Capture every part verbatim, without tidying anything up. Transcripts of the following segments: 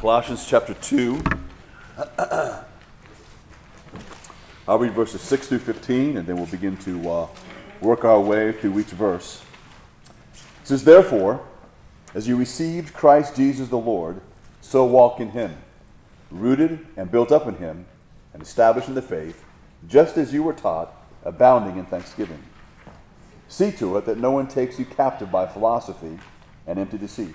Colossians chapter two. I'll read verses six through fifteen, and then we'll begin to uh, work our way through each verse. It says, "Therefore, as you received Christ Jesus the Lord, so walk in him, rooted and built up in him, and established in the faith, just as you were taught, abounding in thanksgiving. See to it that no one takes you captive by philosophy and empty deceit,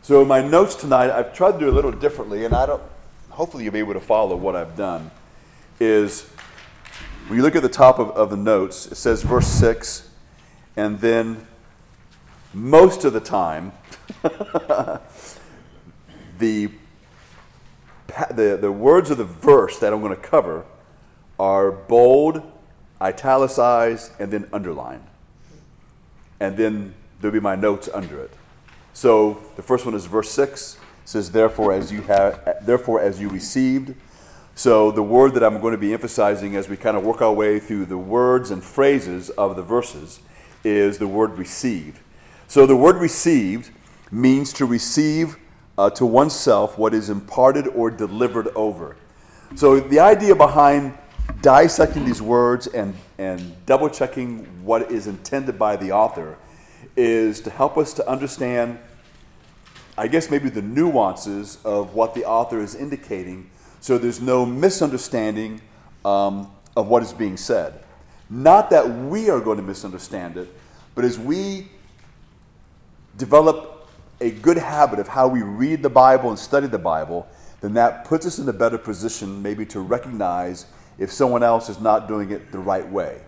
So in my notes tonight, I've tried to do a little differently, and I don't. Hopefully you'll be able to follow what I've done. Is when you look at the top of, of the notes, it says verse six, and then most of the time, the, the the words of the verse that I'm going to cover are bold, italicized, and then underlined, and then there'll be my notes under it. So the first one is verse six. It says, "Therefore, as you have, therefore as you received." So the word that I'm going to be emphasizing as we kind of work our way through the words and phrases of the verses is the word "received." So the word "received" means to receive uh, to oneself what is imparted or delivered over. So the idea behind dissecting these words and and double checking what is intended by the author is to help us to understand, I guess, maybe the nuances of what the author is indicating, so there's no misunderstanding um, of what is being said. Not that we are going to misunderstand it, but as we develop a good habit of how we read the Bible and study the Bible, then that puts us in a better position maybe to recognize if someone else is not doing it the right way.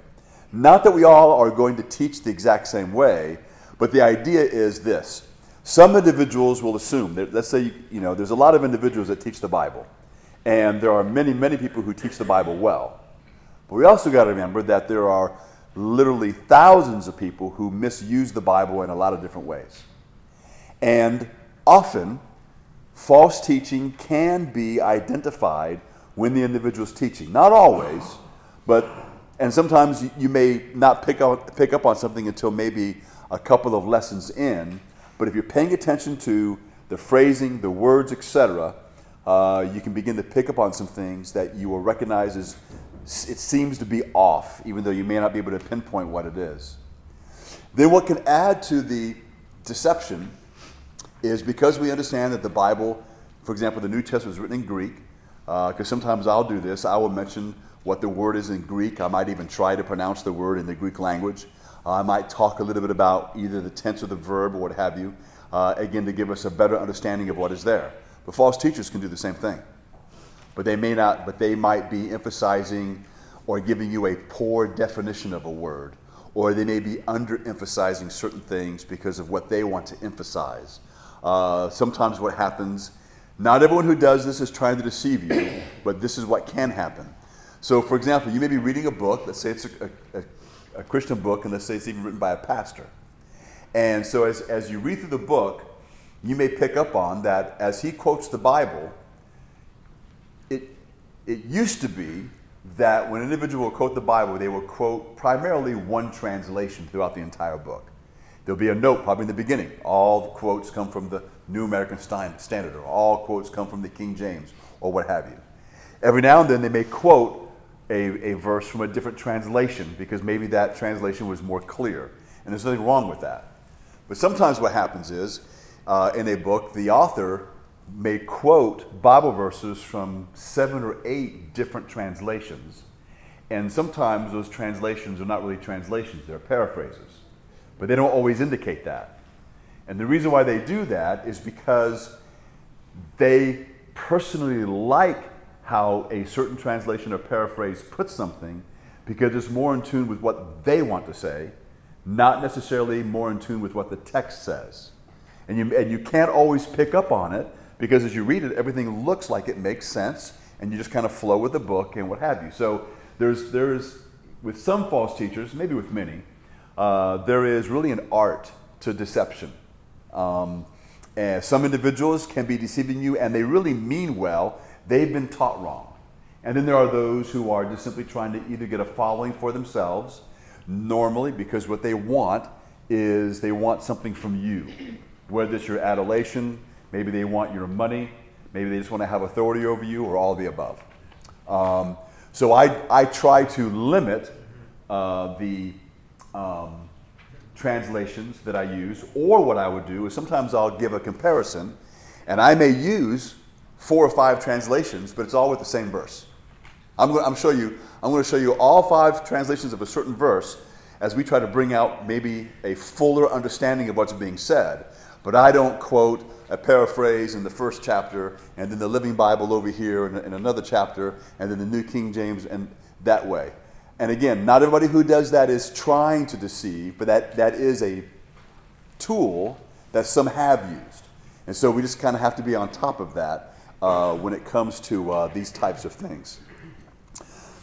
Not that we all are going to teach the exact same way, but the idea is this. Some individuals will assume that, let's say, you know, there's a lot of individuals that teach the Bible, and there are many, many people who teach the Bible well. But we also got to remember that there are literally thousands of people who misuse the Bible in a lot of different ways. And often, false teaching can be identified when the individual is teaching. Not always, but, and sometimes you may not pick up, pick up on something until maybe a couple of lessons in. But if you're paying attention to the phrasing, the words, et cetera, uh, you can begin to pick up on some things that you will recognize as it seems to be off, even though you may not be able to pinpoint what it is. Then what can add to the deception is, because we understand that the Bible, for example, the New Testament is written in Greek, because uh, sometimes I'll do this, I will mention what the word is in Greek. I might even try to pronounce the word in the Greek language. I might talk a little bit about either the tense of the verb or what have you, uh, again, to give us a better understanding of what is there. But false teachers can do the same thing. But they may not, but they might be emphasizing or giving you a poor definition of a word, or they may be underemphasizing certain things because of what they want to emphasize. Uh, sometimes what happens, not everyone who does this is trying to deceive you, but this is what can happen. So, for example, you may be reading a book, let's say it's a, a, a a Christian book, and let's say it's even written by a pastor. And so as, as you read through the book, you may pick up on that as he quotes the Bible, it it used to be that when an individual would quote the Bible, they would quote primarily one translation throughout the entire book. There'll be a note probably in the beginning. All the quotes come from the New American Standard, or all quotes come from the King James, or what have you. Every now and then they may quote A, a verse from a different translation because maybe that translation was more clear, and there's nothing wrong with that. But sometimes what happens is, uh, in a book, the author may quote Bible verses from seven or eight different translations, and sometimes those translations are not really translations, they're paraphrases, but they don't always indicate that. And the reason why they do that is because they personally like how a certain translation or paraphrase puts something, because it's more in tune with what they want to say, not necessarily more in tune with what the text says. And you and you can't always pick up on it, because as you read it, everything looks like it makes sense, and you just kind of flow with the book and what have you. So there's, there's with some false teachers, maybe with many, uh, there is really an art to deception. Um, and some individuals can be deceiving you, and they really mean well. They've been taught wrong. And then there are those who are just simply trying to either get a following for themselves, normally, because what they want is they want something from you, whether it's your adulation, maybe they want your money, maybe they just want to have authority over you, or all of the above. Um, so I I try to limit uh, the um, translations that I use, or what I would do is sometimes I'll give a comparison, and I may use four or five translations, but it's all with the same verse. I'm going to, I'm show you, I'm going to show you all five translations of a certain verse as we try to bring out maybe a fuller understanding of what's being said. But I don't quote a paraphrase in the first chapter, and then the Living Bible over here in, in another chapter, and then the New King James, and that way. And again, not everybody who does that is trying to deceive, but that, that is a tool that some have used. And so we just kind of have to be on top of that uh, when it comes to uh, these types of things.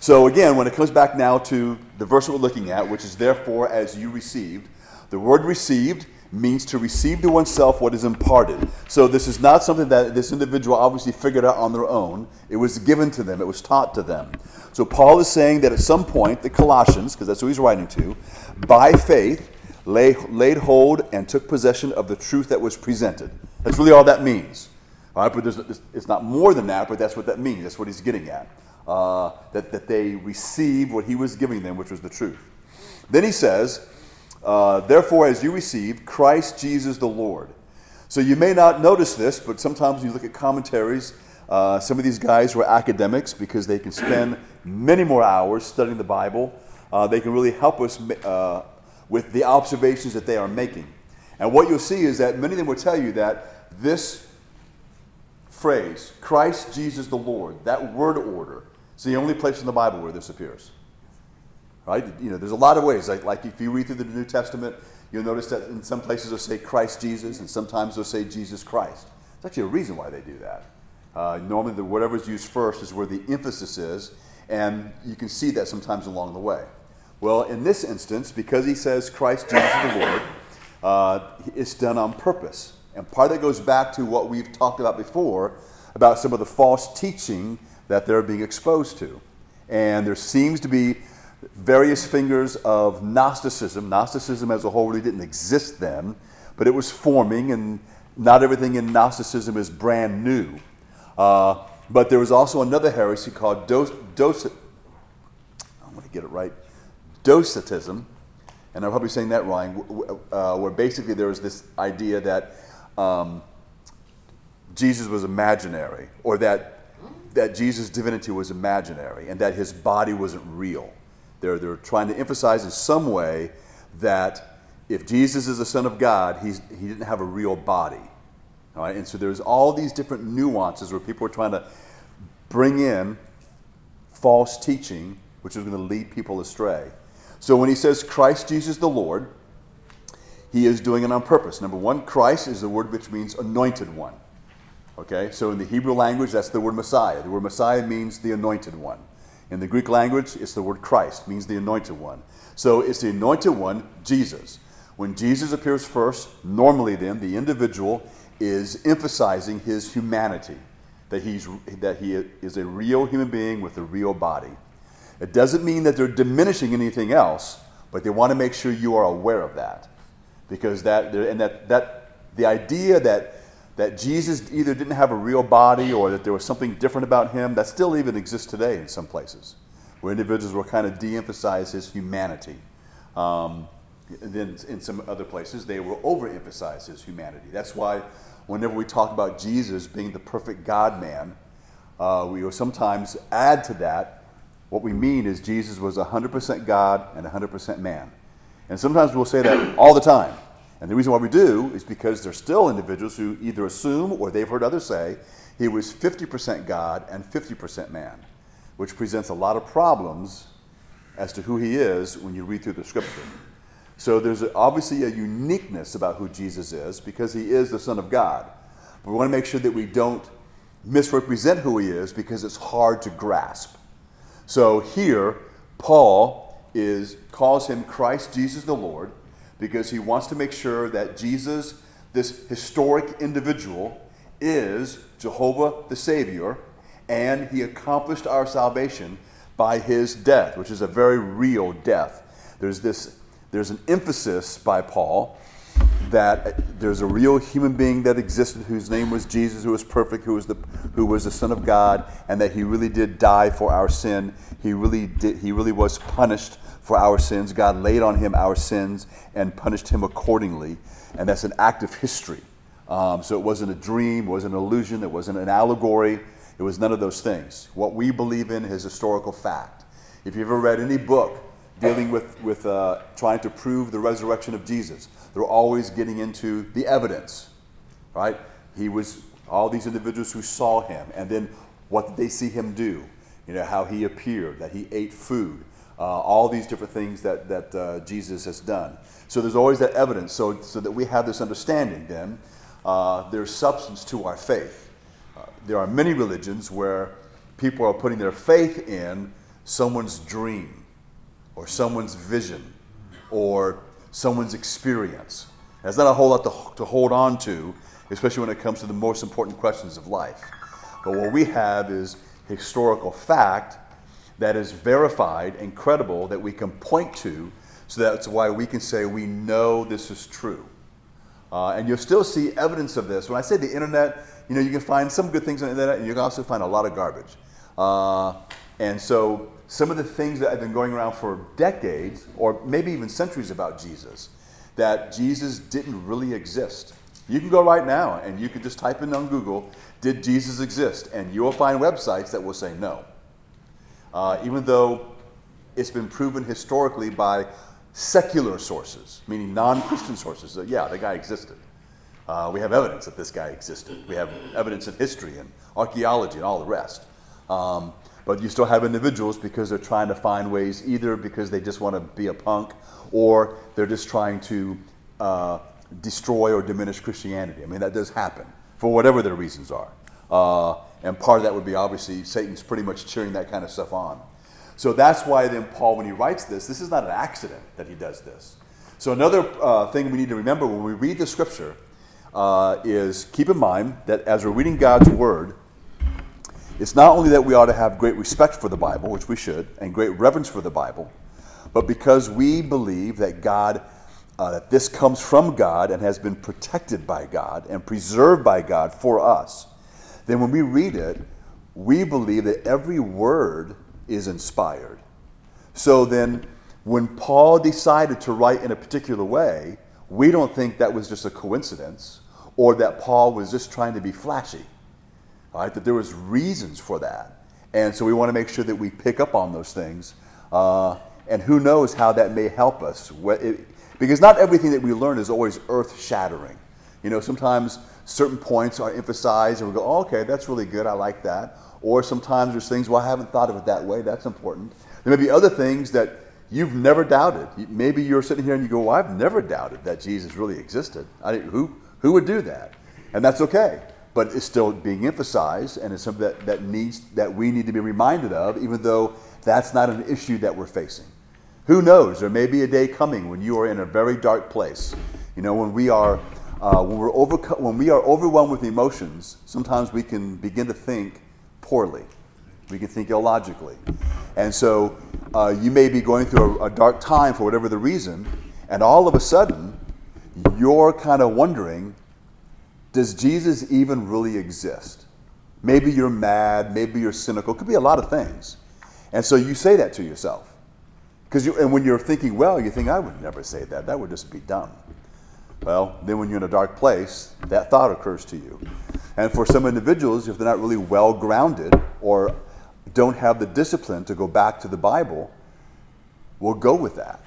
So again, when it comes back now to the verse that we're looking at, which is therefore as you received, the word received means to receive to oneself what is imparted. So this is not something that this individual obviously figured out on their own. It was given to them. It was taught to them. So Paul is saying that at some point, the Colossians, because that's who he's writing to, by faith lay, laid hold and took possession of the truth that was presented. That's really all that means. All right, but there's, it's not more than that, but that's what that means. That's what he's getting at. Uh, that, that they receive what he was giving them, which was the truth. Then he says, uh, therefore as you receive Christ Jesus the Lord. So you may not notice this, but sometimes you look at commentaries, uh, some of these guys were academics because they can spend many more hours studying the Bible. Uh, they can really help us uh, with the observations that they are making. And what you'll see is that many of them will tell you that this phrase, Christ Jesus the Lord, that word order, it's the only place in the Bible where this appears, right? You know, there's a lot of ways. Like, like if you read through the New Testament, you'll notice that in some places they'll say Christ Jesus, and sometimes they'll say Jesus Christ. There's actually a reason why they do that. Uh, normally, the, whatever's used first is where the emphasis is, and you can see that sometimes along the way. Well, in this instance, because he says Christ Jesus the Lord, uh, it's done on purpose. And part of that goes back to what we've talked about before, about some of the false teaching that they're being exposed to. And there seems to be various fingers of Gnosticism. Gnosticism as a whole really didn't exist then, but it was forming, and not everything in Gnosticism is brand new. Uh, but there was also another heresy called Doce... Doce I'm going to get it right. Docetism, and I'm probably saying that wrong, uh, where basically there was this idea that um, Jesus was imaginary, or that that Jesus' divinity was imaginary, and that his body wasn't real. They're, they're trying to emphasize in some way that if Jesus is the Son of God, he's, he didn't have a real body. All right? And so there's all these different nuances where people are trying to bring in false teaching, which is going to lead people astray. So when he says Christ Jesus the Lord, he is doing it on purpose. Number one, Christ is the word which means anointed one. Okay, so in the Hebrew language, that's the word Messiah. The word Messiah means the anointed one. In the Greek language, it's the word Christ, means the anointed one. So it's the anointed one, Jesus. When Jesus appears first, normally then, the individual is emphasizing his humanity, that he's that he is a real human being with a real body. It doesn't mean that they're diminishing anything else, but they want to make sure you are aware of that. Because that, and that, that the idea that that Jesus either didn't have a real body or that there was something different about him, that still even exists today in some places, where individuals will kind of de-emphasize his humanity. Um, then in some other places, they will overemphasize his humanity. That's why whenever we talk about Jesus being the perfect God-man, uh, we will sometimes add to that what we mean is Jesus was one hundred percent God and one hundred percent man. And sometimes we'll say that all the time. And the reason why we do is because there's still individuals who either assume or they've heard others say he was fifty percent God and fifty percent man, which presents a lot of problems as to who he is when you read through the scripture. So there's obviously a uniqueness about who Jesus is because he is the Son of God. But we want to make sure that we don't misrepresent who he is because it's hard to grasp. So here, Paul is calls him Christ Jesus the Lord because he wants to make sure that Jesus, this historic individual, is Jehovah the Savior, and he accomplished our salvation by his death, which is a very real death. There's this There's an emphasis by Paul that there's a real human being that existed whose name was Jesus, who was perfect, who was the who was the Son of God, and that he really did die for our sin. He really did. He really was punished for our sins. God laid on him our sins and punished him accordingly, and that's an act of history. Um, so it wasn't a dream, it wasn't an illusion, it wasn't an allegory, it was none of those things. What we believe in is historical fact. If you've ever read any book dealing with, with uh, trying to prove the resurrection of Jesus, they're always getting into the evidence, right? He was, all these individuals who saw him, and then what did they see him do? You know, how he appeared, that he ate food, uh, all these different things that, that uh, Jesus has done. So there's always that evidence, so, so that we have this understanding then, uh, there's substance to our faith. Uh, there are many religions where people are putting their faith in someone's dream, or someone's vision, or someone's experience. That's not a whole lot to, to hold on to, especially when it comes to the most important questions of life. But what we have is historical fact that is verified and credible that we can point to, so that's why we can say we know this is true. Uh, and you'll still see evidence of this. When I say the internet, you know, you can find some good things on the internet, and you can also find a lot of garbage. Uh, and so, some of the things that have been going around for decades, or maybe even centuries about Jesus, that Jesus didn't really exist. You can go right now and you can just type in on Google, did Jesus exist? And you will find websites that will say no. Uh, even though it's been proven historically by secular sources, meaning non-Christian sources, that yeah, the guy existed. Uh, we have evidence that this guy existed. We have evidence in history and archaeology and all the rest. Um, But you still have individuals because they're trying to find ways, either because they just want to be a punk, or they're just trying to uh, destroy or diminish Christianity. I mean, that does happen for whatever their reasons are. Uh, and part of that would be obviously Satan's pretty much cheering that kind of stuff on. So that's why then Paul, when he writes this, this is not an accident that he does this. So another uh, thing we need to remember when we read the scripture uh, is keep in mind that as we're reading God's word, it's not only that we ought to have great respect for the Bible, which we should, and great reverence for the Bible, but because we believe that God, uh, that this comes from God and has been protected by God and preserved by God for us, then when we read it, we believe that every word is inspired. So then, when Paul decided to write in a particular way, we don't think that was just a coincidence or that Paul was just trying to be flashy. Right, that there was reasons for that. And so we want to make sure that we pick up on those things. Uh, and who knows how that may help us. It, because not everything that we learn is always earth-shattering. You know, sometimes certain points are emphasized and we go, oh, okay, that's really good, I like that. Or sometimes there's things, well, I haven't thought of it that way, that's important. There may be other things that you've never doubted. Maybe you're sitting here and you go, well, I've never doubted that Jesus really existed. I didn't, who, who would do that? And that's okay. But it's still being emphasized, and it's something that, that needs that we need to be reminded of, even though that's not an issue that we're facing. Who knows? There may be a day coming when you are in a very dark place. You know, when we are uh, when we're over when we are overwhelmed with emotions, sometimes we can begin to think poorly. We can think illogically, and so uh, you may be going through a, a dark time for whatever the reason, and all of a sudden, you're kind of wondering, does Jesus even really exist? Maybe you're mad, maybe you're cynical, it could be a lot of things. And so you say that to yourself. Because you, and when you're thinking, well, you think, I would never say that, that would just be dumb. Well, then when you're in a dark place, that thought occurs to you. And for some individuals, if they're not really well-grounded or don't have the discipline to go back to the Bible, will go with that.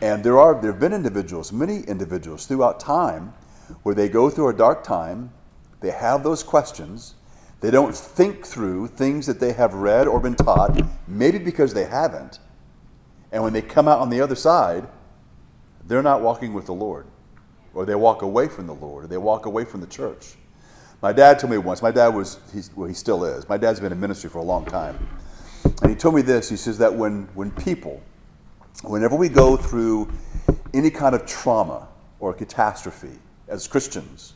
And there are there have been individuals, many individuals throughout time, where they go through a dark time, they have those questions, they don't think through things that they have read or been taught, maybe because they haven't. And when they come out on the other side, they're not walking with the Lord, or they walk away from the Lord, or they walk away from the church. My dad told me once, my dad was, he's, well, he still is, my dad's been in ministry for a long time. And he told me this, he says that when, when people, whenever we go through any kind of trauma or catastrophe as Christians,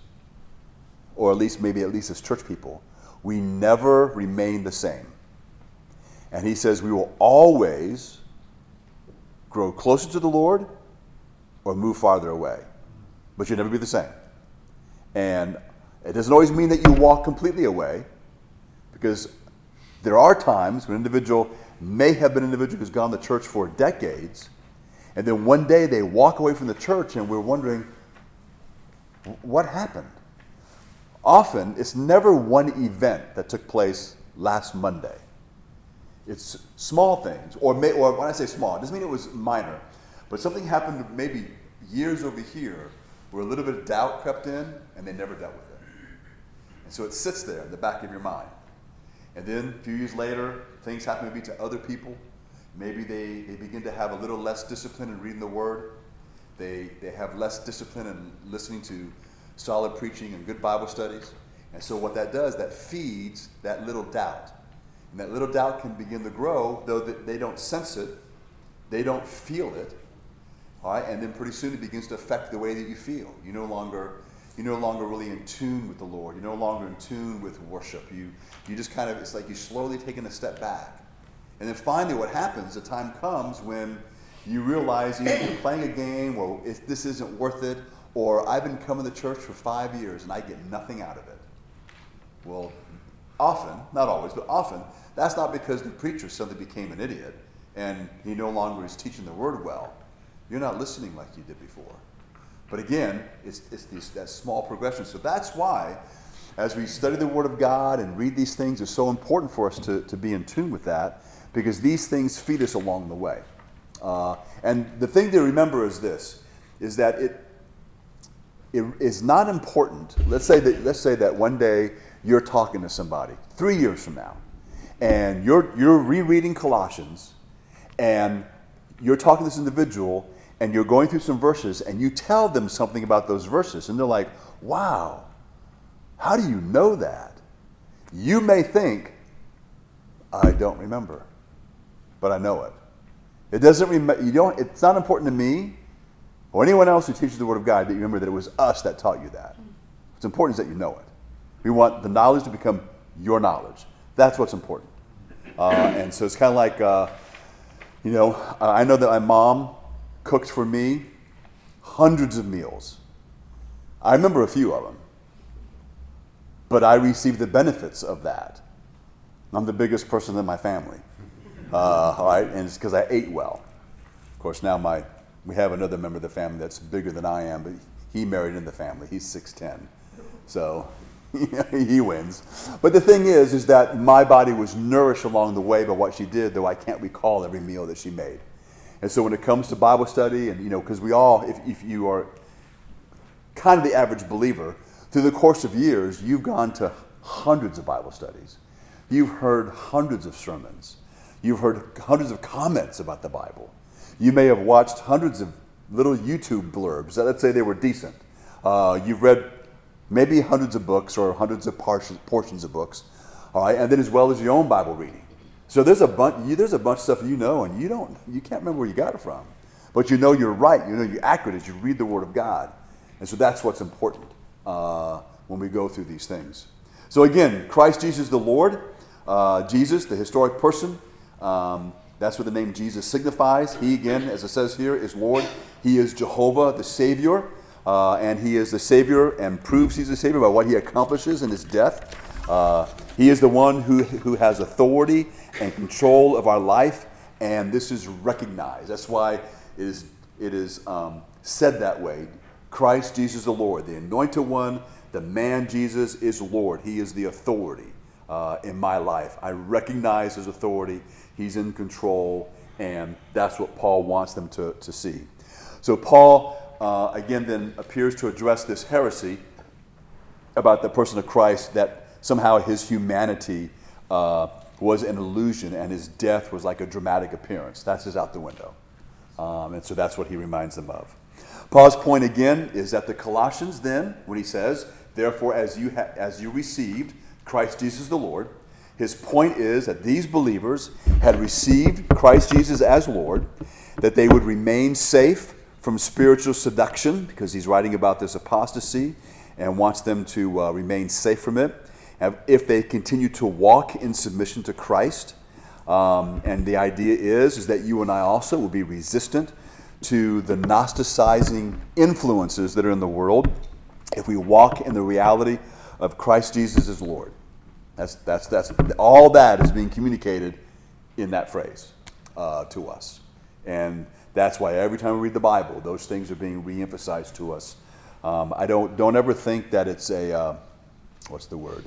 or at least maybe at least as church people, we never remain the same. And he says we will always grow closer to the Lord or move farther away, but you'll never be the same. And it doesn't always mean that you walk completely away, because there are times when an individual may have been an individual who's gone to church for decades, and then one day they walk away from the church and we're wondering, what happened? Often, it's never one event that took place last Monday. It's small things, or, may, or when I say small, it doesn't mean it was minor, but something happened maybe years over here where a little bit of doubt crept in, and they never dealt with it. And so it sits there in the back of your mind. And then a few years later, things happen maybe to other people. Maybe they, they begin to have a little less discipline in reading the Word. They they have less discipline in listening to solid preaching and good Bible studies. And so what that does, that feeds that little doubt. And that little doubt can begin to grow, though they don't sense it. They don't feel it. All right, and then pretty soon it begins to affect the way that you feel. You no longer... You're no longer really in tune with the Lord. You're no longer in tune with worship. You you just kind of, it's like you're slowly taking a step back. And then finally what happens, the time comes when you realize either you're playing a game or if this isn't worth it, or I've been coming to church for five years and I get nothing out of it. Well, often, not always, but often, that's not because the preacher suddenly became an idiot and he no longer is teaching the Word well. You're not listening like you did before. But again, it's, it's these, that small progression. So that's why, as we study the Word of God and read these things, it's so important for us to, to be in tune with that, because these things feed us along the way. Uh, and the thing to remember is this, is that it, it is not important. Let's say that let's say that one day you're talking to somebody, three years from now, and you're you're rereading Colossians, and you're talking to this individual, and you're going through some verses, and you tell them something about those verses, and they're like, wow, how do you know that? You may think, I don't remember, but I know it. It doesn't rem- you don't, it's not important to me or anyone else who teaches the Word of God that you remember that it was us that taught you that. What's important is that you know it. We want the knowledge to become your knowledge. That's what's important. Uh, and so it's kind of like, uh, you know, I know that my mom cooked for me hundreds of meals. I remember a few of them, but I received the benefits of that. I'm the biggest person in my family, uh, all right, and it's because I ate well. Of course, now my we have another member of the family that's bigger than I am, but he married in the family. He's six ten, so he wins. But the thing is, is that my body was nourished along the way by what she did, though I can't recall every meal that she made. And so when it comes to Bible study, and, you know, because we all, if, if you are kind of the average believer, through the course of years, you've gone to hundreds of Bible studies. You've heard hundreds of sermons. You've heard hundreds of comments about the Bible. You may have watched hundreds of little YouTube blurbs that, let's say, they were decent. Uh, you've read maybe hundreds of books or hundreds of portions of books, all right, and then as well as your own Bible reading. So there's a bunch. You, there's a bunch of stuff you know, and you don't. You can't remember where you got it from, but you know you're right. You know you're accurate as you read the Word of God, and so that's what's important uh, when we go through these things. So again, Christ Jesus the Lord, uh, Jesus the historic person. Um, that's what the name Jesus signifies. He again, as it says here, is Lord. He is Jehovah the Savior, uh, and He is the Savior and proves He's the Savior by what He accomplishes in His death. Uh, he is the one who, who has authority and control of our life, and this is recognized. That's why it is, it is um, said that way. Christ Jesus the Lord, the Anointed One, the man Jesus is Lord. He is the authority uh, in my life. I recognize his authority. He's in control, and that's what Paul wants them to, to see. So Paul, uh, again, then appears to address this heresy about the person of Christ, that somehow his humanity uh, was an illusion and his death was like a dramatic appearance. That's just out the window. Um, and so that's what he reminds them of. Paul's point again is that the Colossians then, when he says, therefore as you ha- as you received Christ Jesus the Lord, his point is that these believers had received Christ Jesus as Lord, that they would remain safe from spiritual seduction, because he's writing about this apostasy and wants them to uh, remain safe from it, and if they continue to walk in submission to Christ. Um, and the idea is, is that you and I also will be resistant to the Gnosticizing influences that are in the world if we walk in the reality of Christ Jesus as Lord. That's that's that's all that is being communicated in that phrase uh, to us. And that's why every time we read the Bible, those things are being reemphasized to us. Um, I don't don't ever think that it's a, uh, what's the word?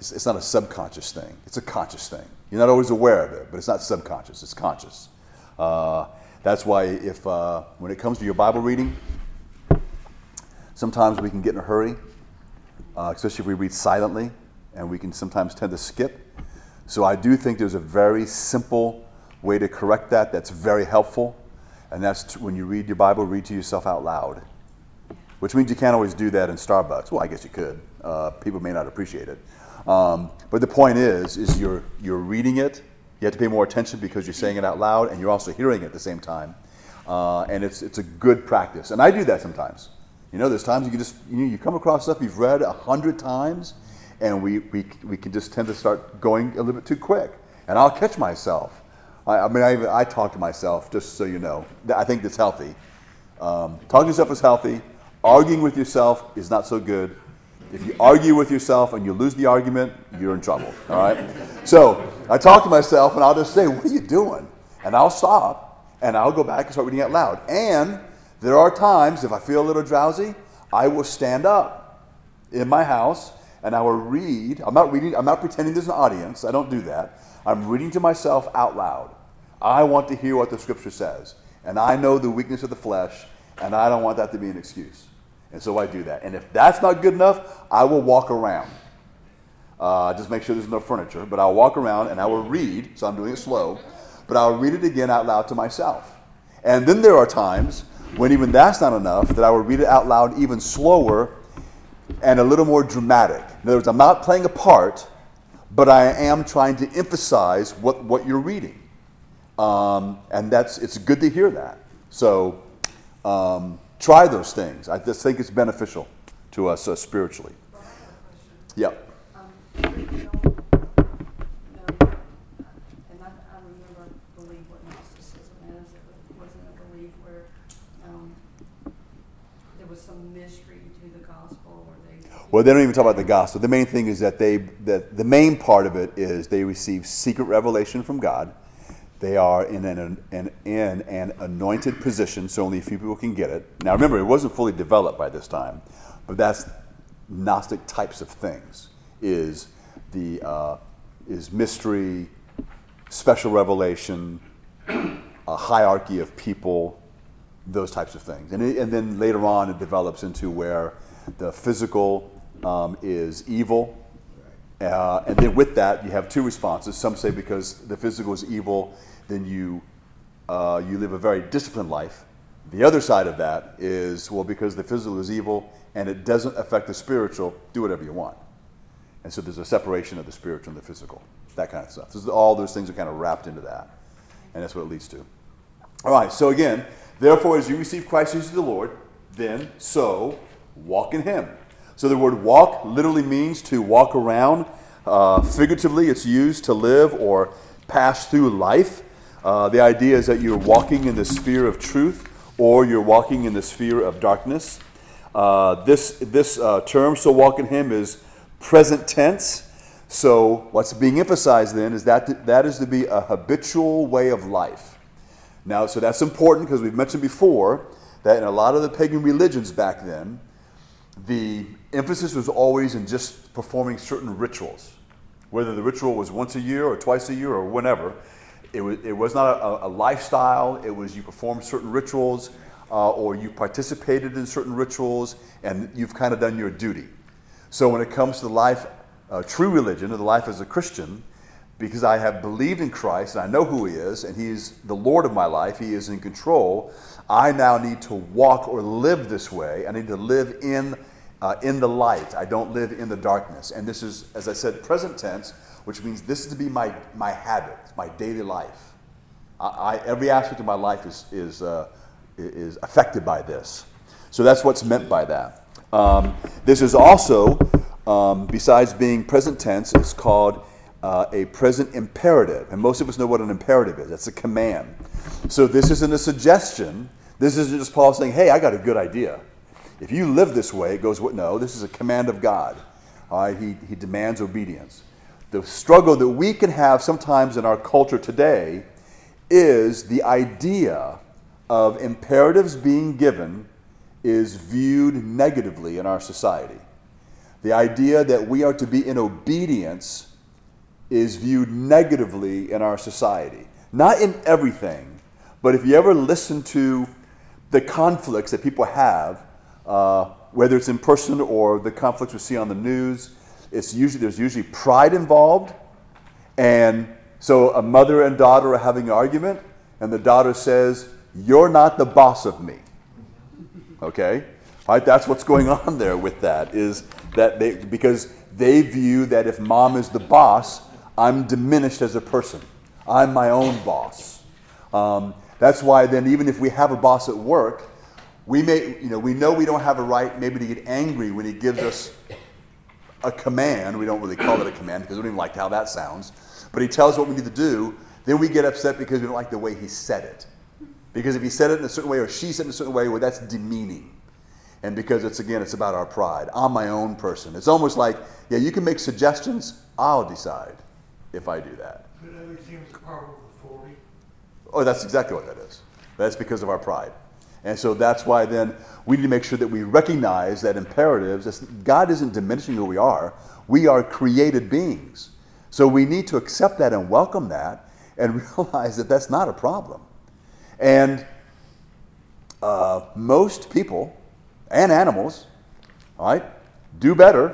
It's, it's not a subconscious thing. It's a conscious thing. You're not always aware of it, but it's not subconscious. It's conscious. Uh, that's why if uh, when it comes to your Bible reading, sometimes we can get in a hurry, uh, especially if we read silently, and we can sometimes tend to skip. So I do think there's a very simple way to correct that that's very helpful, and that's to, when you read your Bible, read to yourself out loud, which means you can't always do that in Starbucks. Well, I guess you could. Uh, people may not appreciate it. Um, but the point is, is you're you're reading it. You have to pay more attention because you're saying it out loud, and you're also hearing it at the same time. Uh, and it's it's a good practice. And I do that sometimes. You know, there's times you can just you, you come across stuff you've read a hundred times, and we, we we can just tend to start going a little bit too quick. And I'll catch myself. I, I mean, I even, I talk to myself, just so you know. I think that's healthy. Um, talking to yourself is healthy. Arguing with yourself is not so good. If you argue with yourself and you lose the argument, you're in trouble, all right? So I talk to myself, and I'll just say, what are you doing? And I'll stop, and I'll go back and start reading out loud. And there are times, if I feel a little drowsy, I will stand up in my house, and I will read. I'm not reading. I'm not pretending there's an audience. I don't do that. I'm reading to myself out loud. I want to hear what the Scripture says, and I know the weakness of the flesh, and I don't want that to be an excuse. And so I do that. And if that's not good enough, I will walk around. Uh, just make sure there's no furniture. But I'll walk around and I will read. So I'm doing it slow. But I'll read it again out loud to myself. And then there are times when even that's not enough, that I will read it out loud even slower and a little more dramatic. In other words, I'm not playing a part, but I am trying to emphasize what, what you're reading. Um, and that's it's good to hear that. So... Um, Try those things. I just think it's beneficial to us uh, spiritually. Well, I have a question. Yep. Um, so you don't know, and I, I remember believe what Gnosticism is. It wasn't a belief where um, there was some mystery to the gospel, or they. Well, they don't even talk about the gospel. The main thing is that they that the main part of it is they receive secret revelation from God. They are in an, an in an anointed position, so only a few people can get it. Now, remember, it wasn't fully developed by this time, but that's Gnostic types of things: is the uh, is mystery, special revelation, a hierarchy of people, those types of things, and it, and then later on it develops into where the physical um, is evil. Uh, and then with that, you have two responses. Some say because the physical is evil, then you uh, you live a very disciplined life. The other side of that is, well, because the physical is evil and it doesn't affect the spiritual, do whatever you want. And so there's a separation of the spiritual and the physical, that kind of stuff. This is, all those things are kind of wrapped into that, and that's what it leads to. All right, so again, therefore, as you receive Christ Jesus the Lord, then so walk in him. So the word walk literally means to walk around. Uh, figuratively, it's used to live or pass through life. Uh, the idea is that you're walking in the sphere of truth, or you're walking in the sphere of darkness. Uh, this this uh, term, so walk in him, is present tense. So what's being emphasized then is that th- that is to be a habitual way of life. Now, so that's important because we've mentioned before that in a lot of the pagan religions back then, the emphasis was always in just performing certain rituals. Whether the ritual was once a year or twice a year or whenever, it was, it was not a, a lifestyle. It was you performed certain rituals uh, or you participated in certain rituals and you've kind of done your duty. So when it comes to the life, uh, true religion, or the life as a Christian, because I have believed in Christ, and I know who he is, and he is the Lord of my life, he is in control, I now need to walk or live this way. I need to live in uh, in the light. I don't live in the darkness. And this is, as I said, present tense, which means this is to be my, my habit, my daily life. I, I, every aspect of my life is is uh, is affected by this. So that's what's meant by that. Um, this is also, um, besides being present tense, it's called Uh, a present imperative, and most of us know what an imperative is. That's a command. So this isn't a suggestion. This isn't just Paul saying, hey, I got a good idea. If you live this way, it goes, what? No, this is a command of God. All right, he, he demands obedience. The struggle that we can have sometimes in our culture today is the idea of imperatives being given is viewed negatively in our society. The idea that we are to be in obedience is viewed negatively in our society. Not in everything, but if you ever listen to the conflicts that people have, uh, whether it's in person or the conflicts we see on the news, it's usually there's usually pride involved. And so a mother and daughter are having an argument, and the daughter says, "You're not the boss of me." Okay? All right, that's what's going on there with that, is that they, because they view that if mom is the boss, I'm diminished as a person. I'm my own boss. Um, that's why then, even if we have a boss at work, we may, you know, we know we don't have a right maybe to get angry when he gives us a command. We don't really call it a command because we don't even like how that sounds. But he tells us what we need to do. Then we get upset because we don't like the way he said it. Because if he said it in a certain way or she said it in a certain way, well, that's demeaning. And because it's, again, it's about our pride. I'm my own person. It's almost like, yeah, you can make suggestions. I'll decide if I do that. But everything is power over authority. Oh, that's exactly what that is. That's because of our pride. And so that's why then we need to make sure that we recognize that imperatives, that's, God isn't diminishing who we are. We are created beings. So we need to accept that and welcome that and realize that that's not a problem. And uh, most people and animals, all right, do better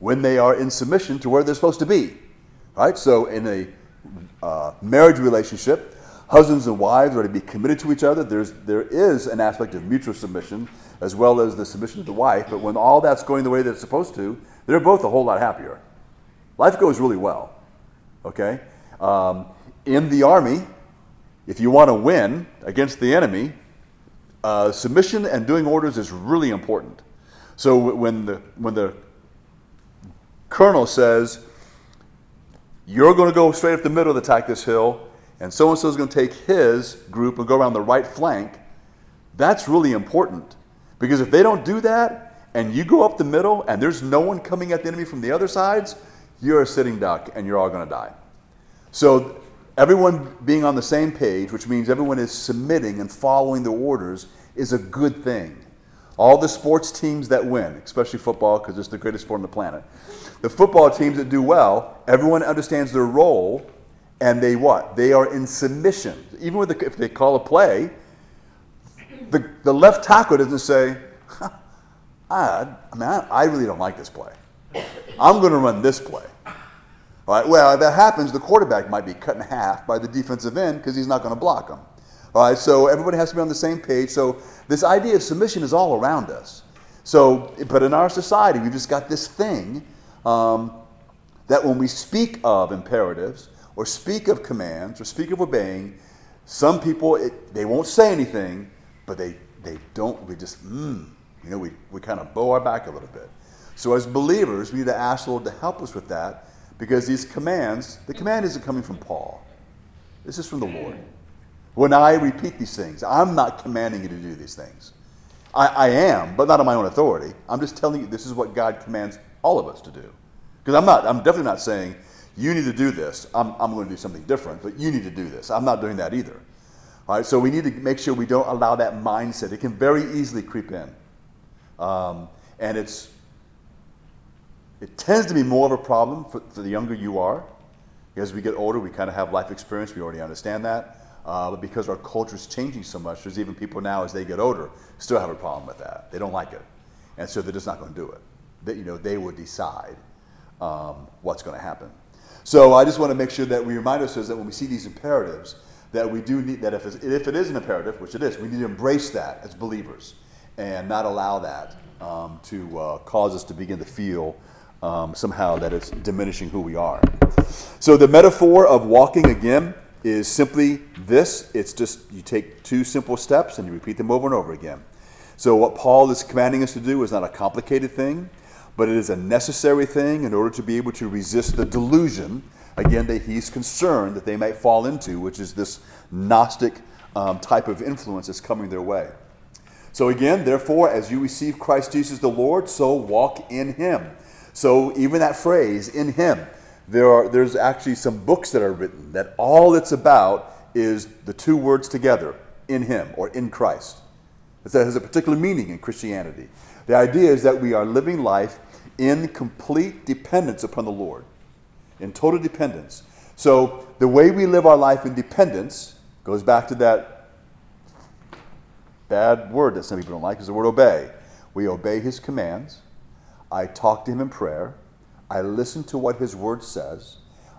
when they are in submission to where they're supposed to be, all right? So in a uh, marriage relationship, husbands and wives are to be committed to each other. There's, there is an aspect of mutual submission as well as the submission of the wife, but when all that's going the way that it's supposed to, they're both a whole lot happier. Life goes really well, okay? Um, in the army, if you want to win against the enemy, Uh, submission and doing orders is really important. So w- when the when the colonel says, "You're going to go straight up the middle to attack this hill, and so and so is going to take his group and go around the right flank," that's really important, because if they don't do that and you go up the middle and there's no one coming at the enemy from the other sides, you're a sitting duck and you're all going to die. So everyone being on the same page, which means everyone is submitting and following the orders, is a good thing. All the sports teams that win, especially football, because it's the greatest sport on the planet, the football teams that do well, everyone understands their role, and they what? They are in submission. Even with the, if they call a play, the, the left tackle doesn't say, huh, I, I mean, I, I really don't like this play. I'm going to run this play. All right, well, if that happens, the quarterback might be cut in half by the defensive end because he's not going to block him. All right, so everybody has to be on the same page. So this idea of submission is all around us. So, but in our society, we've just got this thing um, that when we speak of imperatives or speak of commands or speak of obeying, some people, it, they won't say anything, but they, they don't, we just, mm, you know, we, we kind of bow our back a little bit. So as believers, we need to ask the Lord to help us with that. Because these commands, the command isn't coming from Paul. This is from the Lord. When I repeat these things, I'm not commanding you to do these things. I, I am, but not on my own authority. I'm just telling you this is what God commands all of us to do. Because I'm not, I'm definitely not saying, you need to do this. I'm, I'm going to do something different, but you need to do this. I'm not doing that either. All right, so we need to make sure we don't allow that mindset. It can very easily creep in. Um, and it's it tends to be more of a problem for, for the younger you are. As we get older, we kind of have life experience. We already understand that. Uh, but because our culture is changing so much, there's even people now, as they get older, still have a problem with that. They don't like it. And so they're just not going to do it. They, you know, they will decide um, what's going to happen. So I just want to make sure that we remind ourselves that when we see these imperatives, that we do need, that if, it's, if it is an imperative, which it is, we need to embrace that as believers and not allow that um, to uh, cause us to begin to feel um, somehow that it's diminishing who we are. So the metaphor of walking again is simply this. It's just you take two simple steps and you repeat them over and over again. So what Paul is commanding us to do is not a complicated thing, but it is a necessary thing in order to be able to resist the delusion, again, that he's concerned that they might fall into, which is this Gnostic um, type of influence that's coming their way. So again, therefore, as you receive Christ Jesus the Lord, so walk in him. So even that phrase, in him, there are there's actually some books that are written that all it's about is the two words together, in him or in Christ. That has a particular meaning in Christianity. The idea is that we are living life in complete dependence upon the Lord, in total dependence. So the way we live our life in dependence goes back to that bad word that some people don't like, is the word obey. We obey his commands. I talk to him in prayer. I listen to what his word says.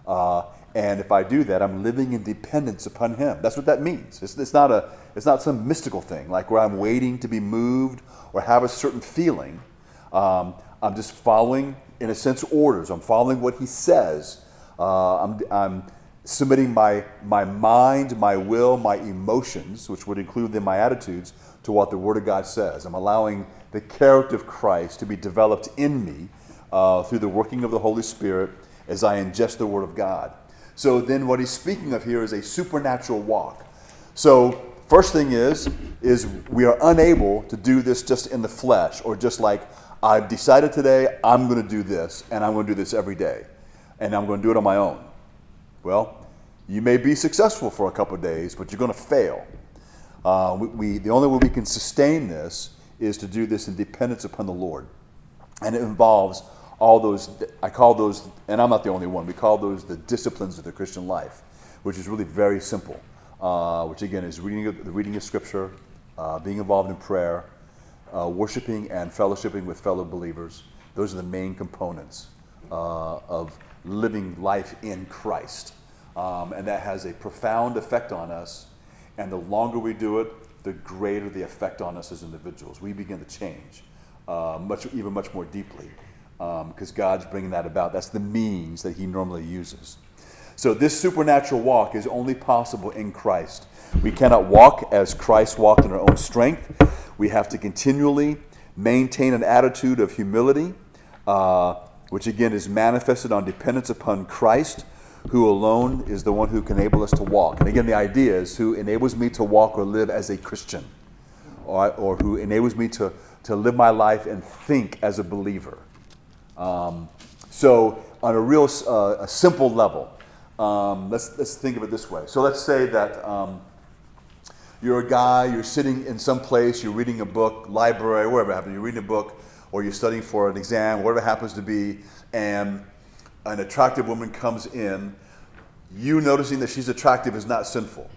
Uh, and if I do that, I'm living in dependence upon him. That's what that means. It's, it's not a, it's not some mystical thing, like where I'm waiting to be moved or have a certain feeling. Um, I'm just following, in a sense, orders. I'm following what he says. Uh, I'm, I'm submitting my, my mind, my will, my emotions, which would include then my attitudes, to what the Word of God says. I'm allowing the character of Christ to be developed in me uh, through the working of the Holy Spirit as I ingest the Word of God. So then what he's speaking of here is a supernatural walk. So first thing is, is we are unable to do this just in the flesh, or just like, I've decided today I'm going to do this, and I'm going to do this every day, and I'm going to do it on my own. Well, you may be successful for a couple of days, but you're going to fail. Uh, we, we, the only way we can sustain this is to do this in dependence upon the Lord. And it involves all those, I call those, and I'm not the only one, we call those the disciplines of the Christian life, which is really very simple, uh, which again is reading of, the reading of Scripture, uh, being involved in prayer, uh, worshiping and fellowshipping with fellow believers. Those are the main components uh, of living life in Christ. Um, and that has a profound effect on us. And the longer we do it, the greater the effect on us as individuals. We begin to change uh, much, even much more deeply, because um, God's bringing that about. That's the means that he normally uses. So this supernatural walk is only possible in Christ. We cannot walk as Christ walked in our own strength. We have to continually maintain an attitude of humility, uh, which again is manifested on dependence upon Christ, who alone is the one who can enable us to walk. And again, the idea is who enables me to walk or live as a Christian, or, or who enables me to, to live my life and think as a believer. Um, so on a real uh, a simple level, um, let's let's think of it this way. So let's say that um, you're a guy, you're sitting in some place, you're reading a book, library, wherever it happens, you're reading a book, or you're studying for an exam, whatever it happens to be, and an attractive woman comes in. You noticing that she's attractive is not sinful.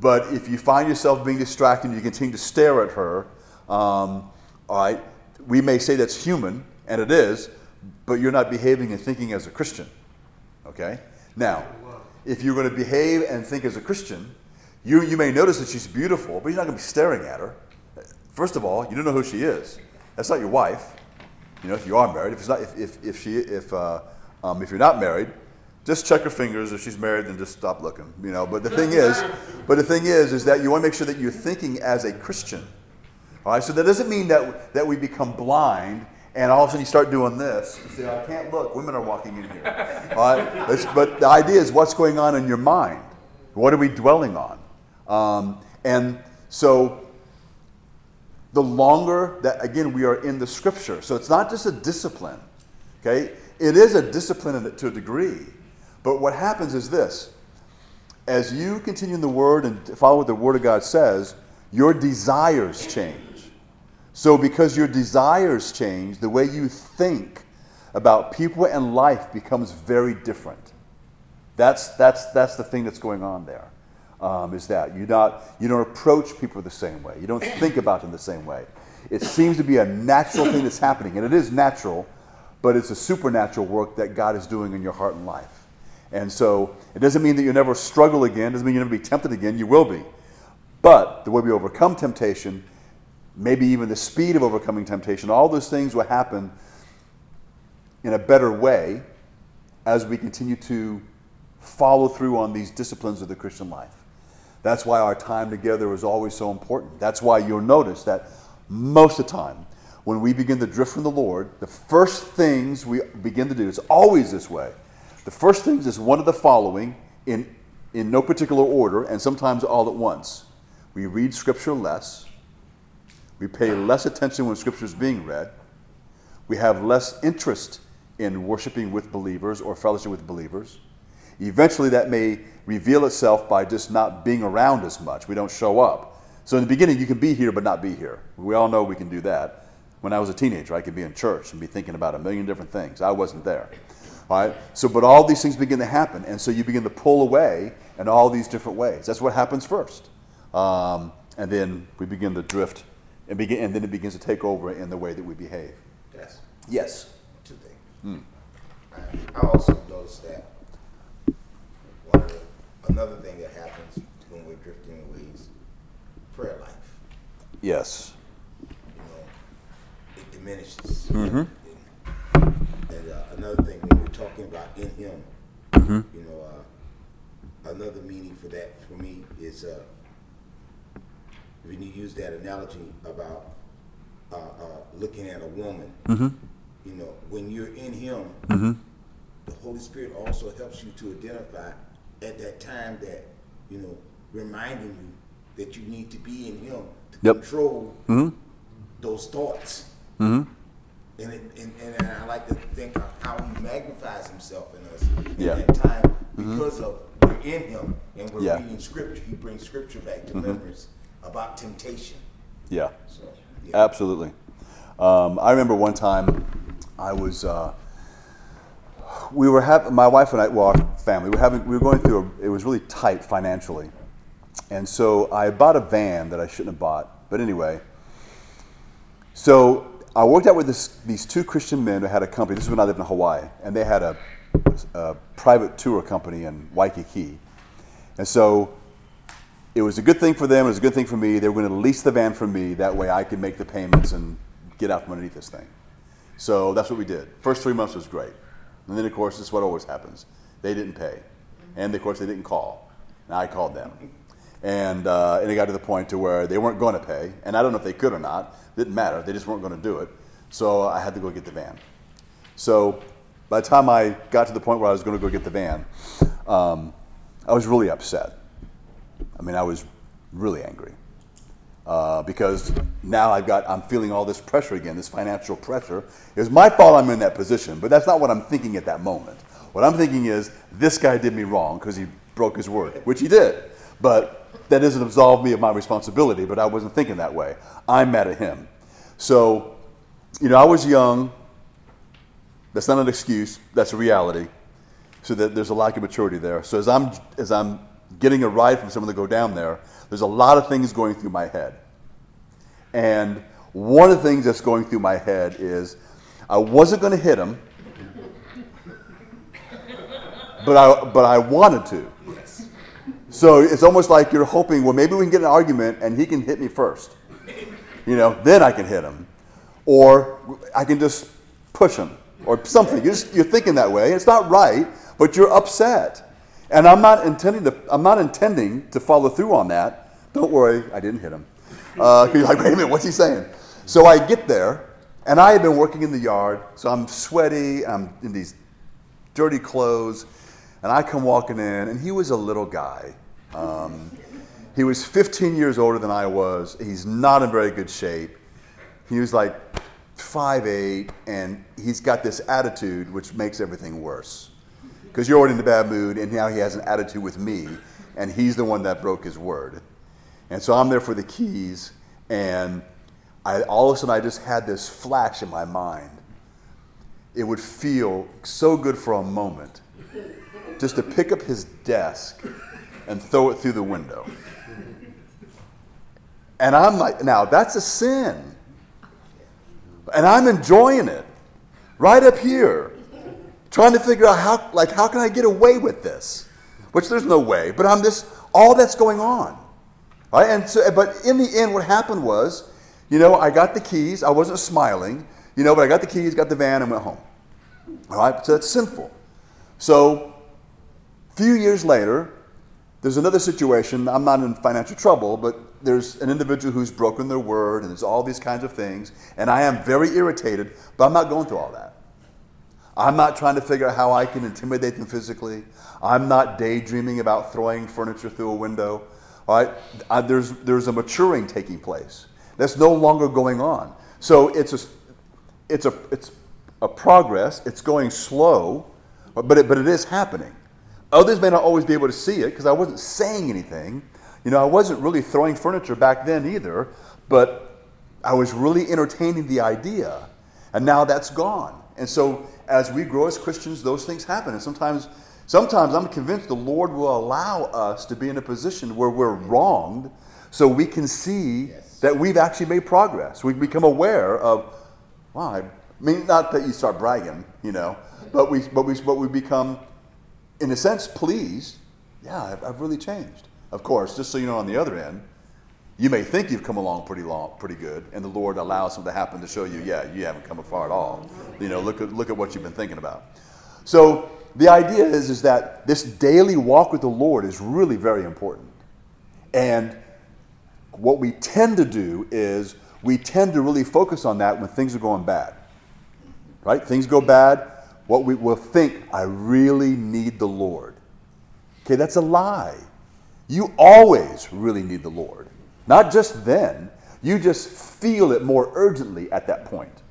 But if you find yourself being distracted and you continue to stare at her, um, all right, we may say that's human, and it is, but you're not behaving and thinking as a Christian, okay? Now, if you're going to behave and think as a Christian, you you may notice that she's beautiful, but you're not going to be staring at her. First of all, you don't know who she is. That's not your wife, you know, if you are married. If it's not, if if, if she, if uh, um, if you're not married, just check her fingers. If she's married, then just stop looking, you know. But the thing is, but the thing is, is that you want to make sure that you're thinking as a Christian, all right? So that doesn't mean that that we become blind. And all of a sudden you start doing this. You say, I can't look. Women are walking in here. All right? But the idea is what's going on in your mind. What are we dwelling on? Um, and so the longer that, again, we are in the Scripture. So it's not just a discipline. Okay? It is a discipline to a degree. But what happens is this. as you continue in the Word and follow what the Word of God says, your desires change. So because your desires change, the way you think about people and life becomes very different. That's that's that's the thing that's going on there. Um, is that you not you don't approach people the same way. You don't think about them the same way. It seems to be a natural thing that's happening, and it is natural, but it's a supernatural work that God is doing in your heart and life. And so it doesn't mean that you'll never struggle again. It doesn't mean you'll never be tempted again. You will be. But the way we overcome temptation, maybe even the speed of overcoming temptation, all those things will happen in a better way as we continue to follow through on these disciplines of the Christian life. That's why our time together is always so important. That's why you'll notice that most of the time, when we begin to drift from the Lord, the first things we begin to do, it's always this way. The first things is one of the following in, in no particular order, and sometimes all at once. We read Scripture less. We pay less attention when Scripture is being read. We have less interest in worshiping with believers or fellowship with believers. Eventually that may reveal itself by just not being around as much. We don't show up. So in the beginning, you can be here but not be here. We all know we can do that. When I was a teenager, I could be in church and be thinking about a million different things. I wasn't there. All right. So, but all these things begin to happen, and so you begin to pull away in all these different ways. That's what happens first. Um, and then we begin to drift, and begin, and then it begins to take over in the way that we behave. Yes. Yes. Two things. Mm. I also noticed that one of the, another thing that happens when we're drifting away is prayer life. Yes. You know, it diminishes. Mm-hmm. And, and uh, another thing when we're talking about in Him, mm-hmm. you know, uh, another meaning for that for me is uh, when you use that analogy about uh, uh, looking at a woman, mm-hmm. you know, when you're in Him, mm-hmm. the Holy Spirit also helps you to identify at that time that, you know, reminding you that you need to be in Him to yep. control mm-hmm. those thoughts. Mm-hmm. And, it, and and I like to think of how He magnifies Himself in us at yeah. that time because mm-hmm. of we're in Him and we're yeah. reading Scripture. He brings Scripture back to mm-hmm. members about temptation. Yeah, so, yeah. absolutely. Um, I remember one time I was uh, we were having my wife and I, well, our family, we were having we were going through a, it was really tight financially, and so I bought a van that I shouldn't have bought. But anyway, so. I worked out with this, these two Christian men who had a company. This is when I lived in Hawaii. And they had a, a private tour company in Waikiki. And so it was a good thing for them. It was a good thing for me. They were going to lease the van from me. That way I could make the payments and get out from underneath this thing. So that's what we did. First three months was great. And then, of course, this is what always happens. They didn't pay. And, of course, they didn't call. And I called them. And, uh, and it got to the point to where they weren't going to pay. And I don't know if they could or not. Didn't matter. They just weren't going to do it. So I had to go get the van. So by the time I got to the point where I was going to go get the van, um, I was really upset. I mean, I was really angry uh, because now I've got, I'm feeling all this pressure again, this financial pressure. It's my fault I'm in that position, but that's not what I'm thinking at that moment. What I'm thinking is this guy did me wrong because he broke his word, which he did. But that doesn't absolve me of my responsibility, but I wasn't thinking that way. I'm mad at him. So, you know, I was young. That's not an excuse. That's a reality. So that there's a lack of maturity there. So as I'm as I'm getting a ride from someone to go down there, there's a lot of things going through my head. And one of the things that's going through my head is I wasn't going to hit him, but I but I wanted to. So it's almost like you're hoping, well, maybe we can get an argument and he can hit me first. You know, then I can hit him. Or I can just push him or something. You're, just, you're thinking that way. It's not right, but you're upset. And I'm not intending to I'm not intending to follow through on that. Don't worry, I didn't hit him. Uh, you're like, wait a minute, what's he saying? So I get there, and I had been working in the yard, so I'm sweaty, I'm in these dirty clothes. And I come walking in, and he was a little guy. Um, he was fifteen years older than I was. He's not in very good shape. He was like five eight, and he's got this attitude, which makes everything worse. Because you're already in a bad mood, and now he has an attitude with me, and he's the one that broke his word. And so I'm there for the keys, and I, all of a sudden I just had this flash in my mind. It would feel so good for a moment just to pick up his desk and throw it through the window. And I'm like, now that's a sin. And I'm enjoying it right up here, trying to figure out how, like, how can I get away with this? Which there's no way, but I'm just, all that's going on. Right? And so, but in the end, what happened was, you know, I got the keys. I wasn't smiling, you know, but I got the keys, got the van, and went home. All right? So that's sinful. So a few years later, there's another situation. I'm not in financial trouble, but there's an individual who's broken their word, and there's all these kinds of things, and I am very irritated, but I'm not going through all that. I'm not trying to figure out how I can intimidate them physically. I'm not daydreaming about throwing furniture through a window. All right, I, there's there's a maturing taking place that's no longer going on. So it's a it's a it's a progress. It's going slow, but it, but it is happening. Others may not always be able to see it because I wasn't saying anything. You know, I wasn't really throwing furniture back then either, but I was really entertaining the idea, and now that's gone. And so as we grow as Christians, those things happen. And sometimes sometimes I'm convinced the Lord will allow us to be in a position where we're wronged so we can see yes. that we've actually made progress. We become aware of, wow, I mean, not that you start bragging, you know, but we but we, but we become, in a sense, pleased. Yeah, I've, I've really changed. Of course, just so you know, on the other end, you may think you've come along pretty long, pretty good, and the Lord allows something to happen to show you, yeah, you haven't come far at all. You know, look at look at what you've been thinking about. So the idea is, is that this daily walk with the Lord is really very important. And what we tend to do is we tend to really focus on that when things are going bad. Right? Things go bad. What we will think, I really need the Lord. Okay, that's a lie. You always really need the Lord. Not just then. You just feel it more urgently at that point.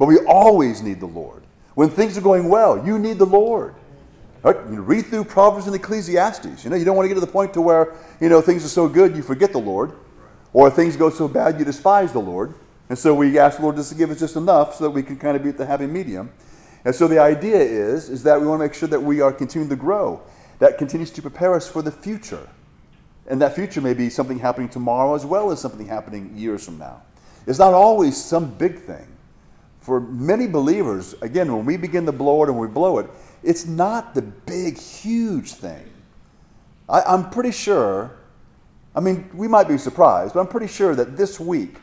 But we always need the Lord. When things are going well, you need the Lord. Right? You read through Proverbs and Ecclesiastes. You know, you don't want to get to the point to where, you know, things are so good you forget the Lord. Or things go so bad you despise the Lord. And so we ask the Lord just to give us just enough so that we can kind of be at the happy medium. And so the idea is, is that we want to make sure that we are continuing to grow. That continues to prepare us for the future. And that future may be something happening tomorrow as well as something happening years from now. It's not always some big thing. For many believers, again, when we begin to blow it and we blow it, it's not the big, huge thing. I, I'm pretty sure, I mean, we might be surprised, but I'm pretty sure that this week,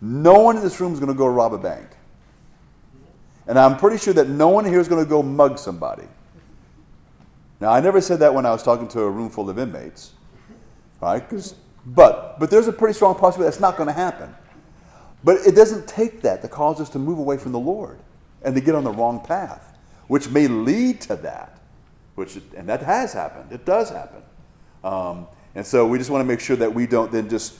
no one in this room is going to go rob a bank. And I'm pretty sure that no one here is going to go mug somebody. Now, I never said that when I was talking to a room full of inmates. Right? Cause, but but there's a pretty strong possibility that's not going to happen. But it doesn't take that to cause us to move away from the Lord and to get on the wrong path, which may lead to that. Which and that has happened. It does happen. Um, and so we just want to make sure that we don't then just,